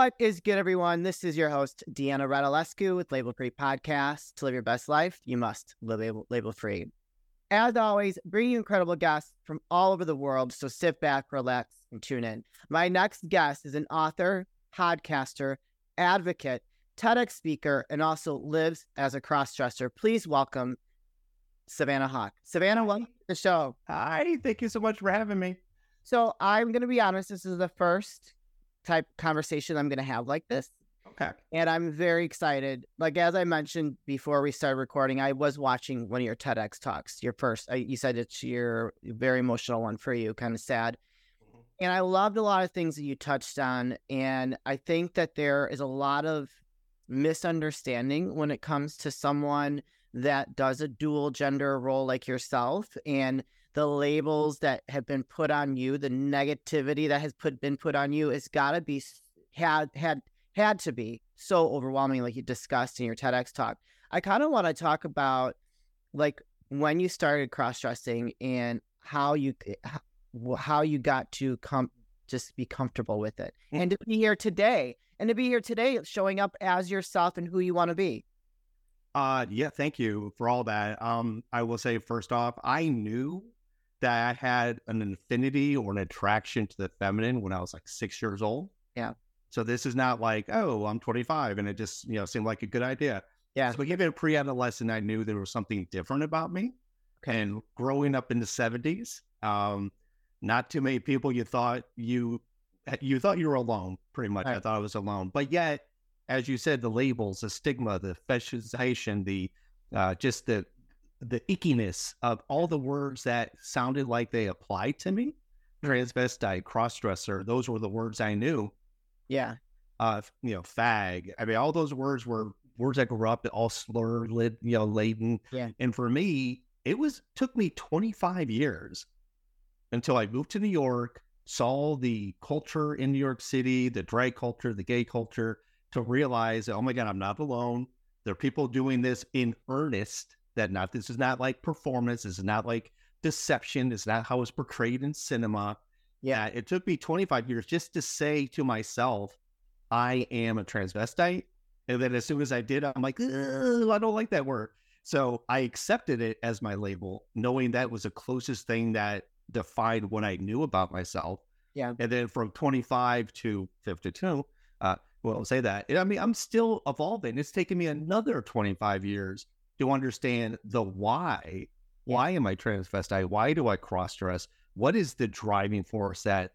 What is good, everyone? This is your host, Deanna Radulescu with Label Free Podcast. To live your best life, you must live label free. As always, bringing you incredible guests from all over the world, so sit back, relax, and tune in. My next guest is an author, podcaster, advocate, TEDx speaker, and also lives as a crossdresser. Please welcome Savannah Hauk. Savannah, welcome to the show. Hi, thank you so much for having me. So I'm going to be honest, this is the first type conversation I'm going to have like this. Okay. And I'm very excited. Like, as I mentioned before we started recording, I was watching one of your TEDx talks, your first, you said it's your very emotional one for you, kind of sad. Mm-hmm. And I loved a lot of things that you touched on. And I think that there is a lot of misunderstanding when it comes to someone that does a dual gender role like yourself, and the labels that have been put on you, the negativity that has been put on you, it's got to be had to be so overwhelming, like you discussed in your TEDx talk. I kind of want to talk about like when you started cross-dressing and how you got to just be comfortable with it, and to be here today, showing up as yourself and who you want to be. Yeah, thank you for all that. I will say first off, I knew that I had an affinity or an attraction to the feminine when I was like 6 years old. Yeah. So this is not like, oh, I'm 25 and it just, seemed like a good idea. Yeah. So even pre-adolescent, I knew there was something different about me. Okay. And growing up in the 70s, not too many people, you thought you were alone, pretty much. Right. I thought I was alone. But yet, as you said, the labels, the stigma, the fetishization, the ickiness of all the words that sounded like they applied to me, transvestite, crossdresser, those were the words I knew. Yeah. Fag. I mean, all those words were words that grew up, all slur, laden. Yeah. And for me, it took me 25 years until I moved to New York, saw the culture in New York City, the drag culture, the gay culture, to realize, oh my God, I'm not alone. There are people doing this in earnest. This is not like performance. This is not like deception. It's not how it's portrayed in cinema. Yeah. It took me 25 years just to say to myself, I am a transvestite. And then as soon as I did, I'm like, I don't like that word. So I accepted it as my label, knowing that was the closest thing that defined what I knew about myself. Yeah. And then from 25 to 52, I'm still evolving. It's taken me another 25 years to understand the why. Why am I transvestite? Why do I cross-dress? What is the driving force that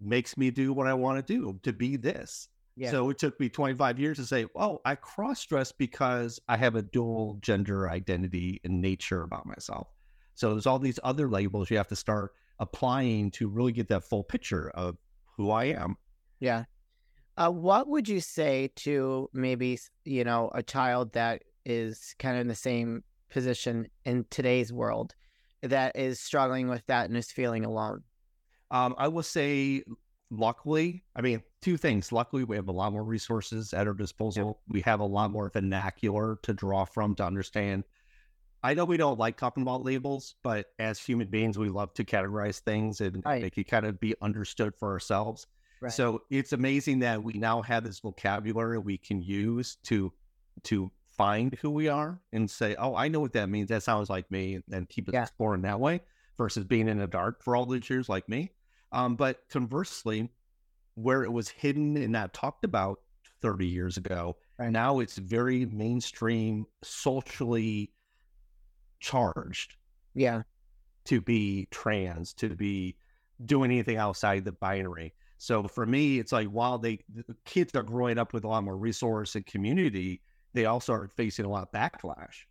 makes me do what I want to do, to be this? Yeah. So it took me 25 years to say, oh, I cross-dress because I have a dual gender identity and nature about myself. So there's all these other labels you have to start applying to really get that full picture of who I am. Yeah. What would you say to maybe, a child that is kind of in the same position in today's world that is struggling with that and is feeling alone? I will say, luckily, two things. Luckily, we have a lot more resources at our disposal. Yeah. We have a lot more vernacular to draw from to understand. I know we don't like talking about labels, but as human beings, we love to categorize things and make it kind of be understood for ourselves. Right. So it's amazing that we now have this vocabulary we can use to find who we are and say, oh, I know what that means. That sounds like me, and keep exploring that way versus being in the dark for all these years like me. But conversely, where it was hidden and not talked about 30 years ago, Now it's very mainstream, socially charged. Yeah. To be trans, to be doing anything outside the binary. So for me, it's like, while the kids are growing up with a lot more resource and community, they also are facing a lot of backlash.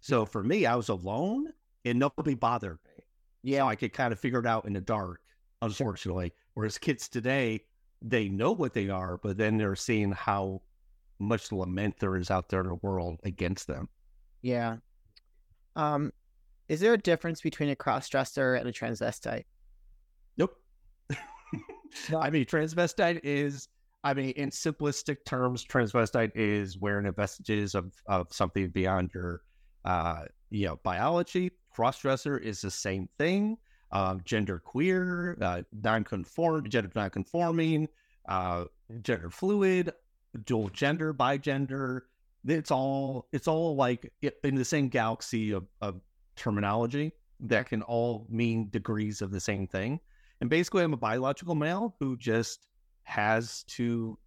So for me, I was alone and nobody bothered me. Yeah. So I could kind of figure it out in the dark, unfortunately. Sure. Whereas kids today, they know what they are, but then they're seeing how much lament there is out there in the world against them. Yeah. Is there a difference between a cross-dresser and a transvestite? Nope. Transvestite is, in simplistic terms, transvestite is wearing vestiges of something beyond your, biology. Crossdresser is the same thing. Genderqueer, gender nonconforming, gender fluid, dual gender, bi-gender. It's all like in the same galaxy of terminology that can all mean degrees of the same thing. And basically, I'm a biological male who just has to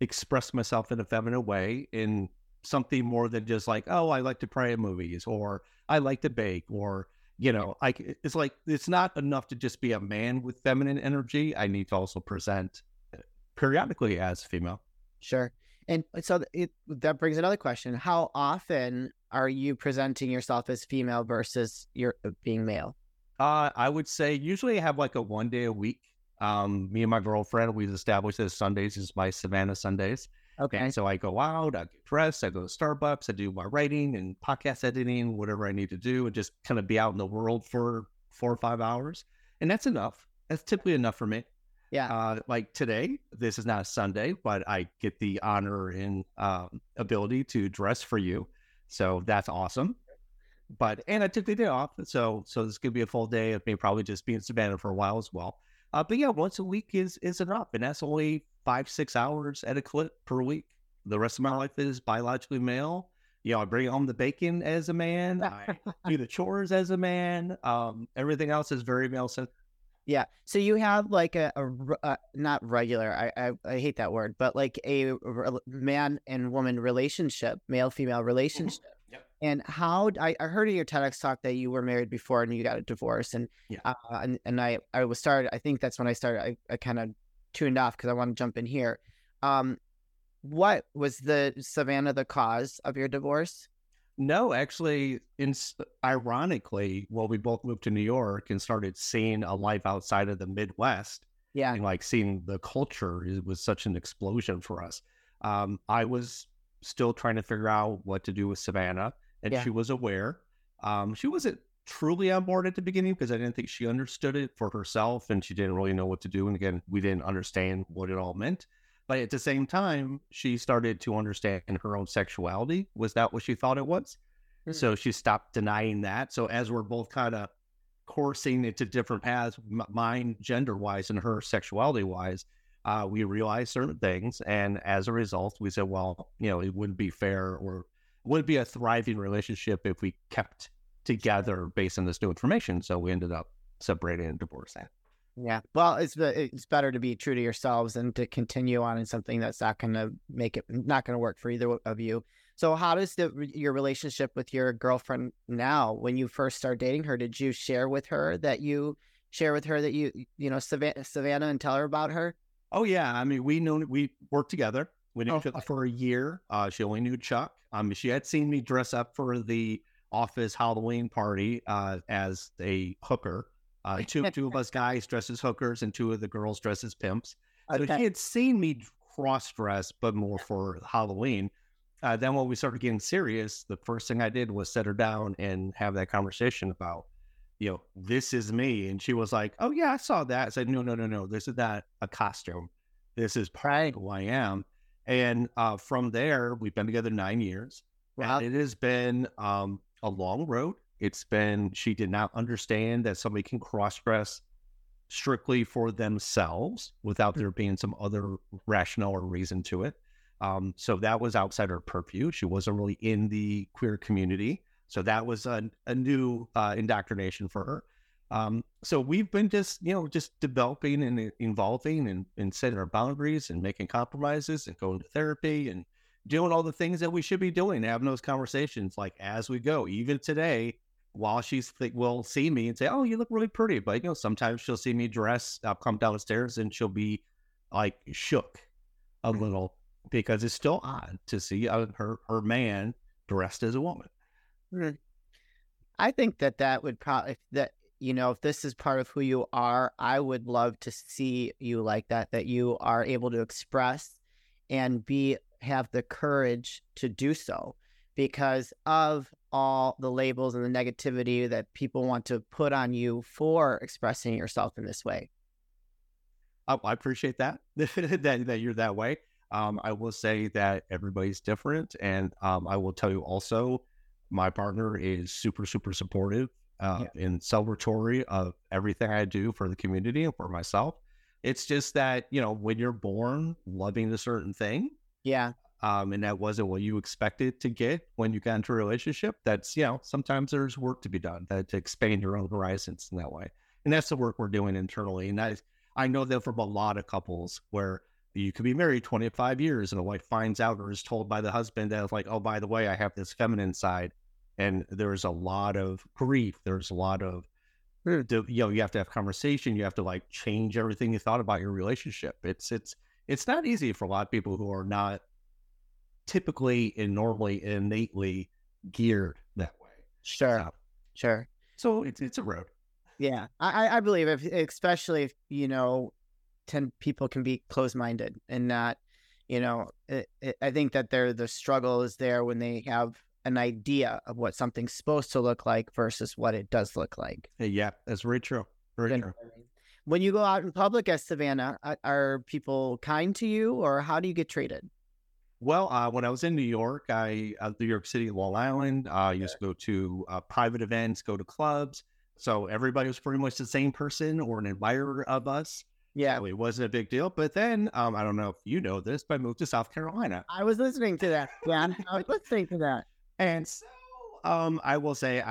express myself in a feminine way in something more than just like, oh, I like to pray at movies, or I like to bake, or, you know, it's like, it's not enough to just be a man with feminine energy. I need to also present periodically as female. Sure. And so that brings another question. How often are you presenting yourself as female versus you're being male? I would say usually I have like a 1 day a week. Me and my girlfriend, we've established that Sundays is my Savannah Sundays. Okay. And so I go out, I get dressed, I go to Starbucks, I do my writing and podcast editing, whatever I need to do, and just kind of be out in the world for 4 or 5 hours. And that's enough. That's typically enough for me. Yeah. Like today, this is not a Sunday, but I get the honor and ability to dress for you. So that's awesome. And I took the day off. So this could be a full day of me probably just being Savannah for a while as well. But yeah, once a week is enough. And that's only 5-6 hours at a clip per week. The rest of my life is biologically male. You know, I bring home the bacon as a man. I do the chores as a man. Everything else is very male-centered. Yeah. So you have like a not regular, I hate that word, but like a man and woman relationship, male-female relationship. Yep. And how I heard in your TEDx talk that you were married before and you got a divorce, and yeah. And I was started. I think that's when I started. I kind of tuned off because I want to jump in here. What was the cause of your divorce? No, actually, ironically, well, we both moved to New York and started seeing a life outside of the Midwest. Yeah, and like seeing the culture, it was such an explosion for us. I was still trying to figure out what to do with Savannah. And yeah. She was aware. She wasn't truly on board at the beginning because I didn't think she understood it for herself, and she didn't really know what to do. And again, we didn't understand what it all meant. But at the same time, she started to understand her own sexuality was not what she thought it was. Mm-hmm. So she stopped denying that. So as we're both kind of coursing into different paths, mine gender-wise and her sexuality-wise, we realized certain things, and as a result, we said, well, you know, it wouldn't be fair or wouldn't be a thriving relationship if we kept together based on this new information. So we ended up separating and divorcing. Yeah. Well, it's better to be true to yourselves than to continue on in something that's not going to work for either of you. So how does your relationship with your girlfriend now, when you first started dating her, did you share with her that you know, Savannah, and tell her about her? Oh, yeah. I mean, we worked together. We knew each other for a year. She only knew Chuck. She had seen me dress up for the office Halloween party as a hooker. Two of us guys dressed as hookers and two of the girls dressed as pimps. Okay. So she had seen me cross-dress, but more for Halloween. Then when we started getting serious, the first thing I did was set her down and have that conversation about, you know, this is me. And she was like, oh yeah, I saw that. I said, no. This is not a costume. This is who I am. And from there, we've been together 9 years. Wow. And it has been a long road. She did not understand that somebody can cross-dress strictly for themselves without there being some other rationale or reason to it. So that was outside her purview. She wasn't really in the queer community. So that was a new indoctrination for her. So we've been just developing and evolving and setting our boundaries and making compromises and going to therapy and doing all the things that we should be doing, having those conversations like as we go. Even today, while will see me and say, oh, you look really pretty. But, you know, sometimes she'll see me dress. I'll come downstairs and she'll be like shook a little because it's still odd to see her man dressed as a woman. I think that would probably, that, you know, if this is part of who you are, I would love to see you like that you are able to express and have the courage to do so, because of all the labels and the negativity that people want to put on you for expressing yourself in this way. I appreciate that, that you're that way. I will say that everybody's different. And I will tell you also, my partner is super, super supportive and celebratory of everything I do for the community and for myself. It's just that, you know, when you're born loving a certain thing. Yeah. And that wasn't what you expected to get when you got into a relationship. That's, you know, sometimes there's work to be done to expand your own horizons in that way. And that's the work we're doing internally. And I know that from a lot of couples where you could be married 25 years and the wife finds out or is told by the husband that, like, oh, by the way, I have this feminine side. And there's a lot of grief. There's a lot of, you know, you have to have conversation. You have to, like, change everything you thought about your relationship. It's not easy for a lot of people who are not typically and normally innately geared that way. Sure. So it's a road. Yeah. I believe if, especially if, you know, 10 people can be closed-minded and not, you know, I think that the struggle is there when they have an idea of what something's supposed to look like versus what it does look like. Yeah, that's very true. Very true. When you go out in public as Savannah, are people kind to you, or how do you get treated? Well, when I was in New York, New York City, Long Island, I used to go to private events, go to clubs. So everybody was pretty much the same person or an admirer of us. Yeah. So it wasn't a big deal. But then, I don't know if you know this, but I moved to South Carolina. I was listening to that, Dan. And so I will say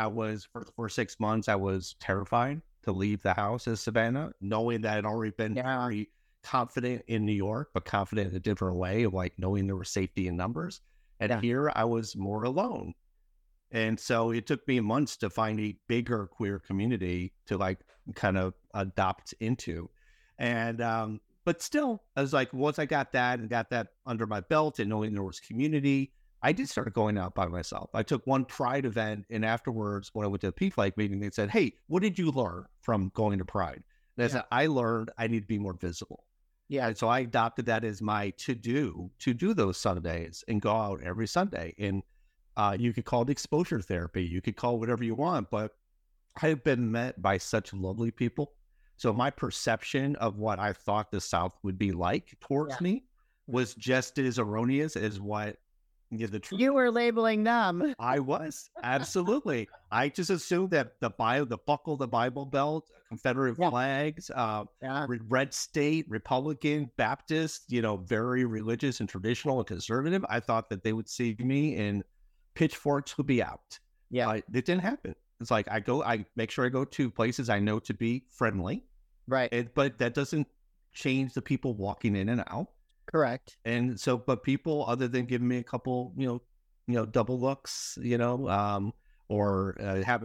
for 6 months, I was terrified to leave the house as Savannah, knowing that I'd already been very confident in New York, but confident in a different way of, like, knowing there was safety in numbers. And here I was more alone. And so it took me months to find a bigger queer community to, like, kind of adopt into. And, but still, I was like, once I got that and got that under my belt and knowing there was community, I did start going out by myself. I took one Pride event, and afterwards, when I went to the P Flag meeting, they said, "Hey, what did you learn from going to Pride?" And I said, "I learned I need to be more visible." Yeah. And so I adopted that as my to do those Sundays and go out every Sunday. And you could call it exposure therapy. You could call it whatever you want, but I've been met by such lovely people. So my perception of what I thought the South would be like towards me was just as erroneous as what the truth. You were labeling them. I was. Absolutely. I just assumed that the buckle, the Bible Belt, Confederate flags, red state, Republican, Baptist, you know, very religious and traditional and conservative. I thought that they would see me and pitchforks would be out. Yeah. It didn't happen. It's like, I make sure I go to places I know to be friendly. Right. But that doesn't change the people walking in and out. Correct. And so, but people, other than giving me a couple, you know, double looks, you know, or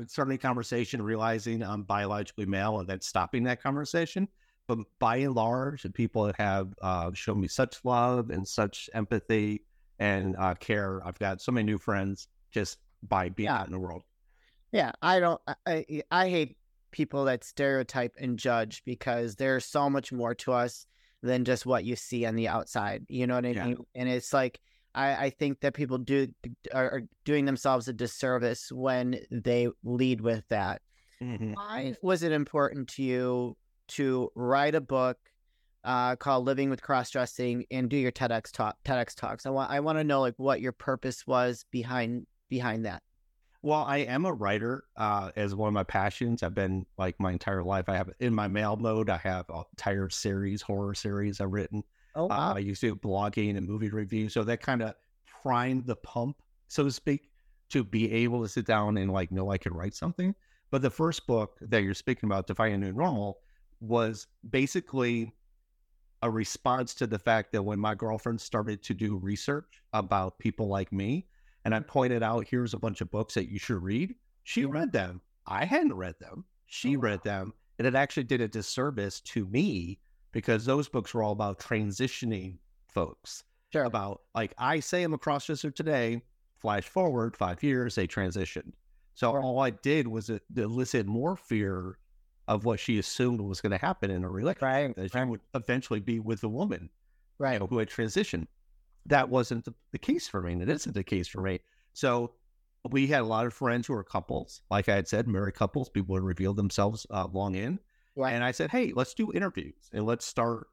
starting a conversation, realizing I'm biologically male and then stopping that conversation. But by and large, the people have shown me such love and such empathy and care. I've got so many new friends just by being out in the world. Yeah, I hate people that stereotype and judge, because there's so much more to us than just what you see on the outside. You know what I mean? And it's like, I think that people are doing themselves a disservice when they lead with that. Mm-hmm. Why was it important to you to write a book called Living with Crossdressing and do your TEDx talks? I want to know, like, what your purpose was behind that. Well, I am a writer as one of my passions. I've been, like, my entire life. I have, in my mail mode, I have an entire series, horror series I've written. Oh, wow. I used to do blogging and movie reviews. So that kind of primed the pump, so to speak, to be able to sit down and, like, know I could write something. But the first book that you're speaking about, Defying a New Normal, was basically a response to the fact that when my girlfriend started to do research about people like me, and I pointed out, here's a bunch of books that you should read. She read them. I hadn't read them. She read them. And it actually did a disservice to me, because those books were all about transitioning folks. Sure. About, like, I say I'm a crossdresser today, flash forward 5 years, they transitioned. So all I did was elicit more fear of what she assumed was going to happen in a relationship. Right. That she would eventually be with a woman who had transitioned. That wasn't the case for me, and it isn't the case for me. So we had a lot of friends who were couples. Like I had said, married couples, people would reveal themselves long in. Right. And I said, hey, let's do interviews and let's start.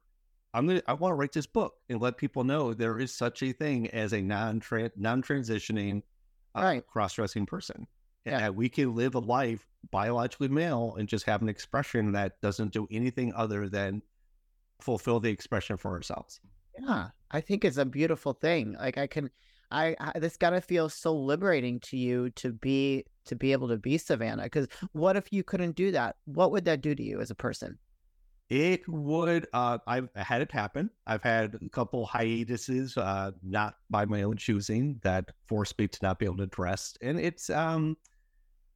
I want to write this book and let people know there is such a thing as a non-transitioning cross-dressing person. And that we can live a life biologically male and just have an expression that doesn't do anything other than fulfill the expression for ourselves. Yeah, I think it's a beautiful thing. Like this gotta feel so liberating to you to be able to be Savannah. Because what if you couldn't do that? What would that do to you as a person? It would. I've had it happen. I've had a couple hiatuses, not by my own choosing, that forced me to not be able to dress, and it's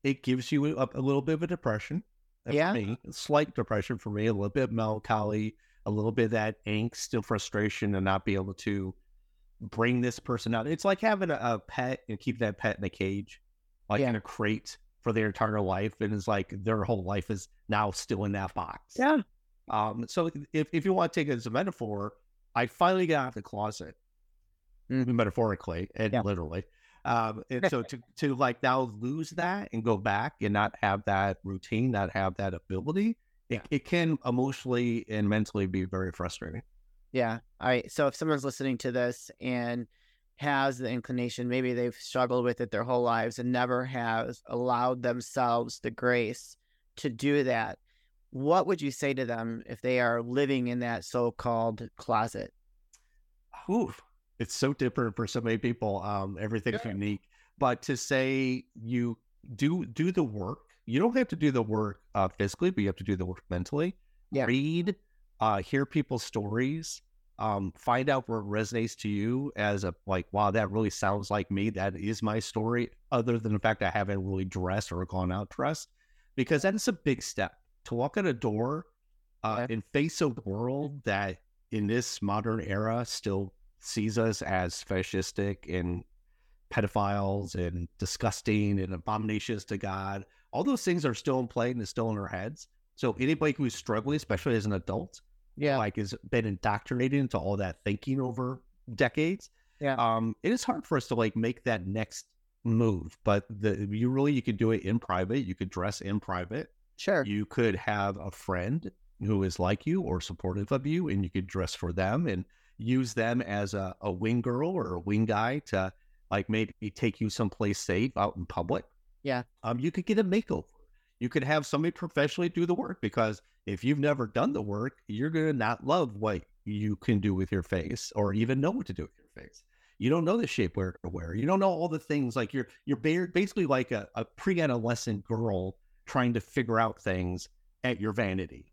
it gives you a little bit of a depression. Yeah, me, slight depression for me, a little bit of melancholy, a little bit of that angst and frustration, and not be able to bring this person out. It's like having a pet and keep that pet in a cage, like in a crate for their entire life, and it's like their whole life is now still in that box. Yeah. So if you want to take it as a metaphor, I finally got out of the closet, metaphorically and literally. And so to like now lose that and go back and not have that routine, not have that ability, it can emotionally and mentally be very frustrating. Yeah. All right. So if someone's listening to this and has the inclination, maybe they've struggled with it their whole lives and never has allowed themselves the grace to do that, what would you say to them if they are living in that so-called closet? Ooh, it's so different for so many people. Everything's unique. But to say you do the work, you don't have to do the work physically, but you have to do the work mentally. Yeah. Read, hear people's stories, find out where it resonates to you as a, like, wow, that really sounds like me. That is my story, other than the fact I haven't really dressed or gone out dressed, because that is a big step. To walk out a door and face a world that in this modern era still sees us as fascistic and pedophiles and disgusting and abominations to God. All those things are still in play and is still in our heads. So anybody who's struggling, especially as an adult, like has been indoctrinated into all that thinking over decades. Yeah. It is hard for us to like make that next move, but you could do it in private. You could dress in private. Sure. You could have a friend who is like you or supportive of you, and you could dress for them and use them as a wing girl or a wing guy to like maybe take you someplace safe out in public. Yeah. You could get a makeover. You could have somebody professionally do the work, because if you've never done the work, you're going to not love what you can do with your face or even know what to do with your face. You don't know the shapewear to wear. You don't know all the things. Like you're basically like a pre-adolescent girl trying to figure out things at your vanity,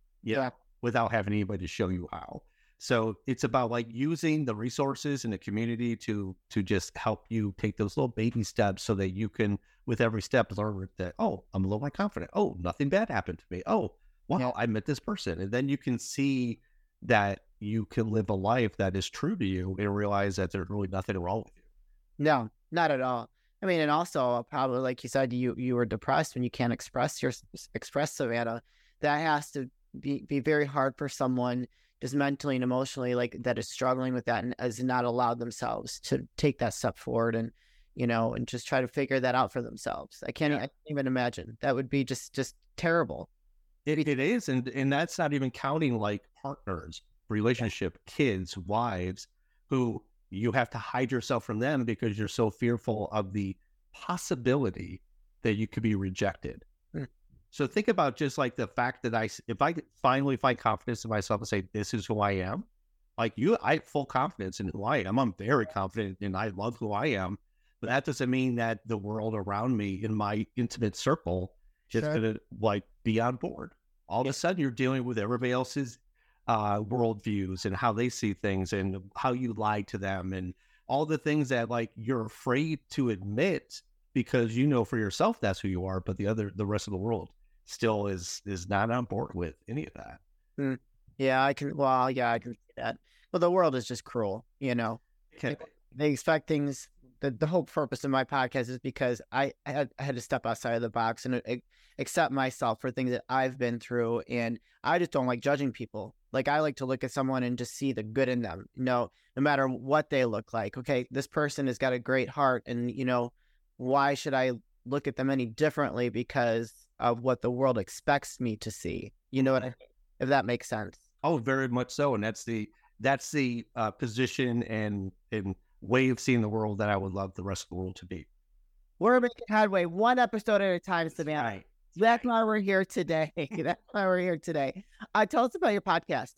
without having anybody to show you how. So it's about like using the resources in the community to just help you take those little baby steps, so that you can, with every step, learn that, oh, I'm a little more confident. Oh, nothing bad happened to me. Oh, wow, I met this person. And then you can see that you can live a life that is true to you and realize that there's really nothing wrong with you. No, not at all. I mean, and also probably, like you said, you were depressed when you can't express Savannah. That has to be very hard for someone just mentally and emotionally, like, that is struggling with that and has not allowed themselves to take that step forward and, you know, and just try to figure that out for themselves. I can't even imagine. That would be just terrible. It is. And that's not even counting like partners, relationship, kids, wives, who you have to hide yourself from them because you're so fearful of the possibility that you could be rejected. Mm. So think about just like the fact that if I finally find confidence in myself and say, this is who I am, like I have full confidence in who I am. I'm very confident and I love who I am, but that doesn't mean that the world around me in my intimate circle is going to like be on board. All of a sudden you're dealing with everybody else's worldviews and how they see things and how you lie to them and all the things that like you're afraid to admit, because you know for yourself that's who you are, but the rest of the world still is not on board with any of that. Mm. Yeah, I can see that. Well, the world is just cruel, you know. They expect things. The whole purpose of my podcast is because I had to step outside of the box and accept myself for things that I've been through, and I just don't like judging people. Like, I like to look at someone and just see the good in them, no matter what they look like. Okay, this person has got a great heart, and, you know, why should I look at them any differently because of what the world expects me to see? You know what I mean? If that makes sense. Oh, very much so. And that's the position and way of seeing the world that I would love the rest of the world to be. We're making headway one episode at a time, Savannah. Right. That's why we're here today. That's why we're here today. Tell us about your podcast.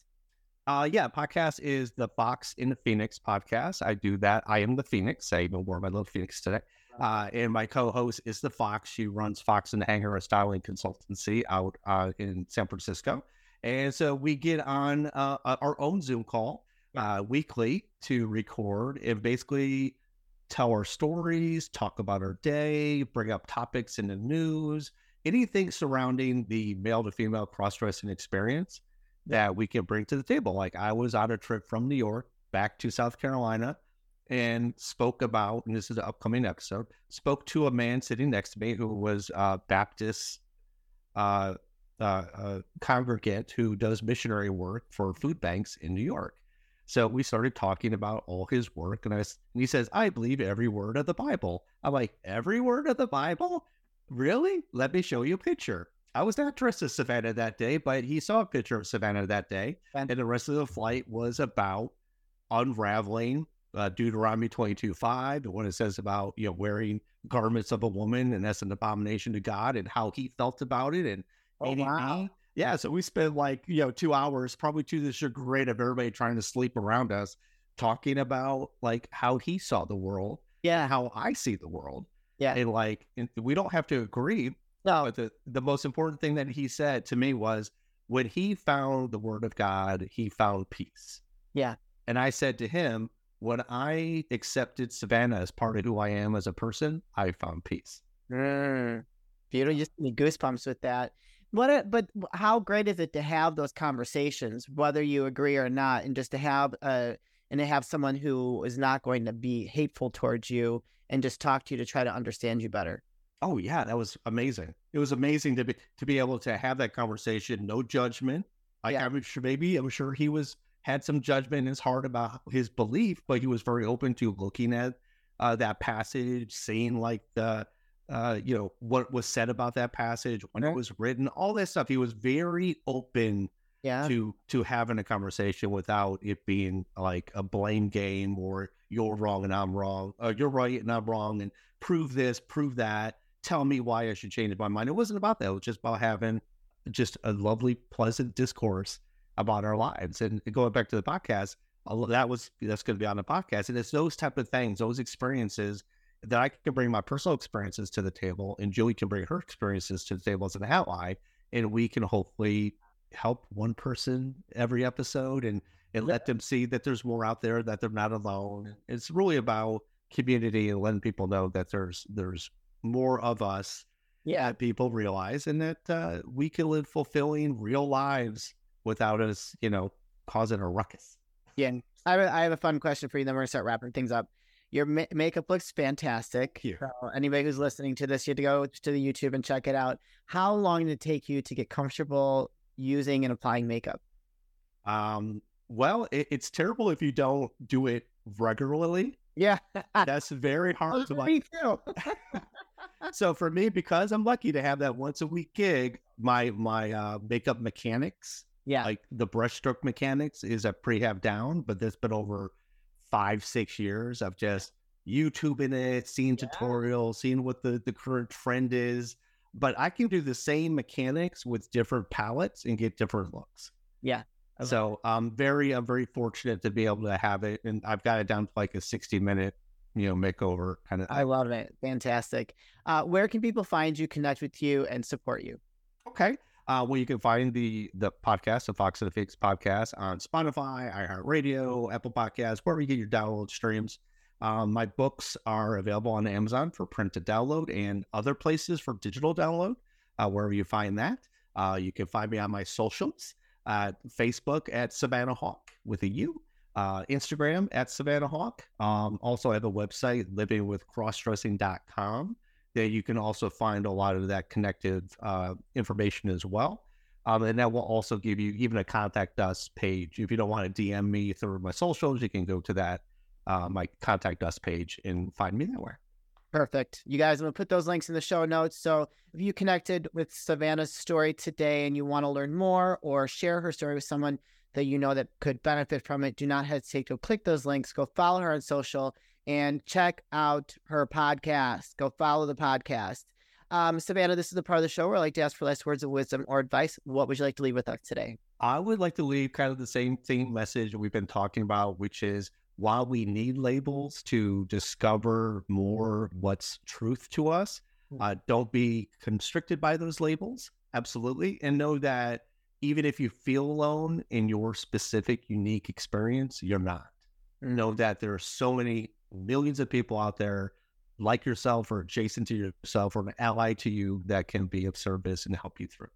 Podcast is the Fox in the Phoenix podcast. I do that. I am the Phoenix. I even wore my little Phoenix today. And my co-host is the Fox. She runs Fox and the Hanger, a styling consultancy out in San Francisco. And so we get on our own Zoom call weekly to record and basically tell our stories, talk about our day, bring up topics in the news, anything surrounding the male to female cross-dressing experience that we can bring to the table. Like, I was on a trip from New York back to South Carolina and spoke about, and this is an upcoming episode, spoke to a man sitting next to me who was a Baptist congregant who does missionary work for food banks in New York. So we started talking about all his work, and he says, I believe every word of the Bible. I'm like, every word of the Bible? Really? Let me show you a picture. I was not dressed as Savannah that day, but he saw a picture of Savannah that day, and the rest of the flight was about unraveling Deuteronomy 22:5, the one that says about, you know, wearing garments of a woman, and that's an abomination to God, and how he felt about it. And yeah, so we spent 2 hours, probably to the chagrin of everybody trying to sleep around us, talking about how he saw the world, how I see the world, and we don't have to agree. No, but the most important thing that he said to me was, when he found the word of God, he found peace. Yeah. And I said to him, when I accepted Savannah as part of who I am as a person, I found peace. Beautiful. You just need goosebumps with that. But how great is it to have those conversations, whether you agree or not, and just to have have someone who is not going to be hateful towards you and just talk to you to try to understand you better. Oh yeah, that was amazing. It was amazing to be able to have that conversation, no judgment. I'm sure he had some judgment in his heart about his belief, but he was very open to looking at that passage, seeing what was said about that passage, when it was written, all that stuff. He was very open to having a conversation without it being like a blame game or you're wrong and I'm wrong, or you're right and I'm wrong, and prove this, prove that. Tell me why I should change my mind. It wasn't about that. It was just about having just a lovely, pleasant discourse about our lives. And going back to the podcast, that's going to be on the podcast. And it's those type of things, those experiences that I can bring my personal experiences to the table, and Julie can bring her experiences to the table as an ally. And we can hopefully help one person every episode and let them see that there's more out there, that they're not alone. It's really about community and letting people know that there's more of us that people realize, and that we can live fulfilling real lives without us causing a ruckus. I have a fun question for you, then we're gonna start wrapping things up. Your makeup looks fantastic. So anybody who's listening to this, you have to go to the YouTube and check it out. How long did it take you to get comfortable using and applying makeup? Well, it's terrible if you don't do it regularly. That's very hard to like. So for me, because I'm lucky to have that once a week gig, my makeup mechanics, like the brushstroke mechanics, is a prehab down. But that's been over 5-6 years of just YouTubing it, seeing tutorials, seeing what the current trend is. But I can do the same mechanics with different palettes and get different looks. Okay. So I'm very fortunate to be able to have it, and I've got it down to like a 60-minute, makeover kind of thing. I love it. Fantastic. Where can people find you, connect with you, and support you? Okay. Well, you can find the podcast, the Fox and the Fix podcast, on Spotify, iHeartRadio, Apple Podcasts, wherever you get your download streams. My books are available on Amazon for print to download and other places for digital download, wherever you find that. You can find me on my socials, Facebook at Savannah Hauk with a U, Instagram at Savannah Hauk. Also, I have a website, livingwithcrossdressing.com. There you can also find a lot of that connected information as well. And that will also give you even a contact us page. If you don't want to DM me through my socials, you can go to that. My contact us page and find me that way. Perfect. You guys, I'm going to put those links in the show notes. So if you connected with Savannah's story today and you want to learn more or share her story with someone that you know that could benefit from it, do not hesitate to click those links. Go follow her on social and check out her podcast. Go follow the podcast. Savannah, this is the part of the show where I like to ask for last words of wisdom or advice. What would you like to leave with us today? I would like to leave kind of the same message we've been talking about, which is while we need labels to discover more what's truth to us, don't be constricted by those labels. Absolutely. And know that even if you feel alone in your specific, unique experience, you're not. Know that there are so many millions of people out there like yourself or adjacent to yourself or an ally to you that can be of service and help you through.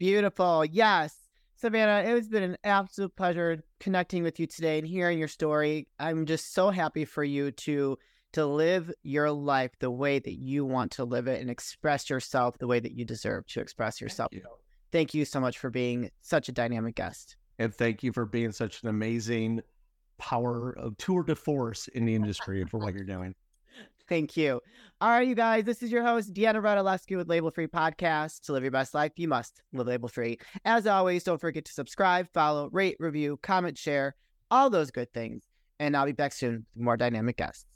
Beautiful. Yes. Savannah, it has been an absolute pleasure connecting with you today and hearing your story. I'm just so happy for you to live your life the way that you want to live it and express yourself the way that you deserve to express yourself. Thank you so much for being such a dynamic guest. And thank you for being such an amazing power of tour de force in the industry for what you're doing. Thank you. All right, you guys, this is your host, Deanna Radulescu with Label Free Podcast. To live your best life, you must live label free. As always, don't forget to subscribe, follow, rate, review, comment, share, all those good things. And I'll be back soon with more dynamic guests.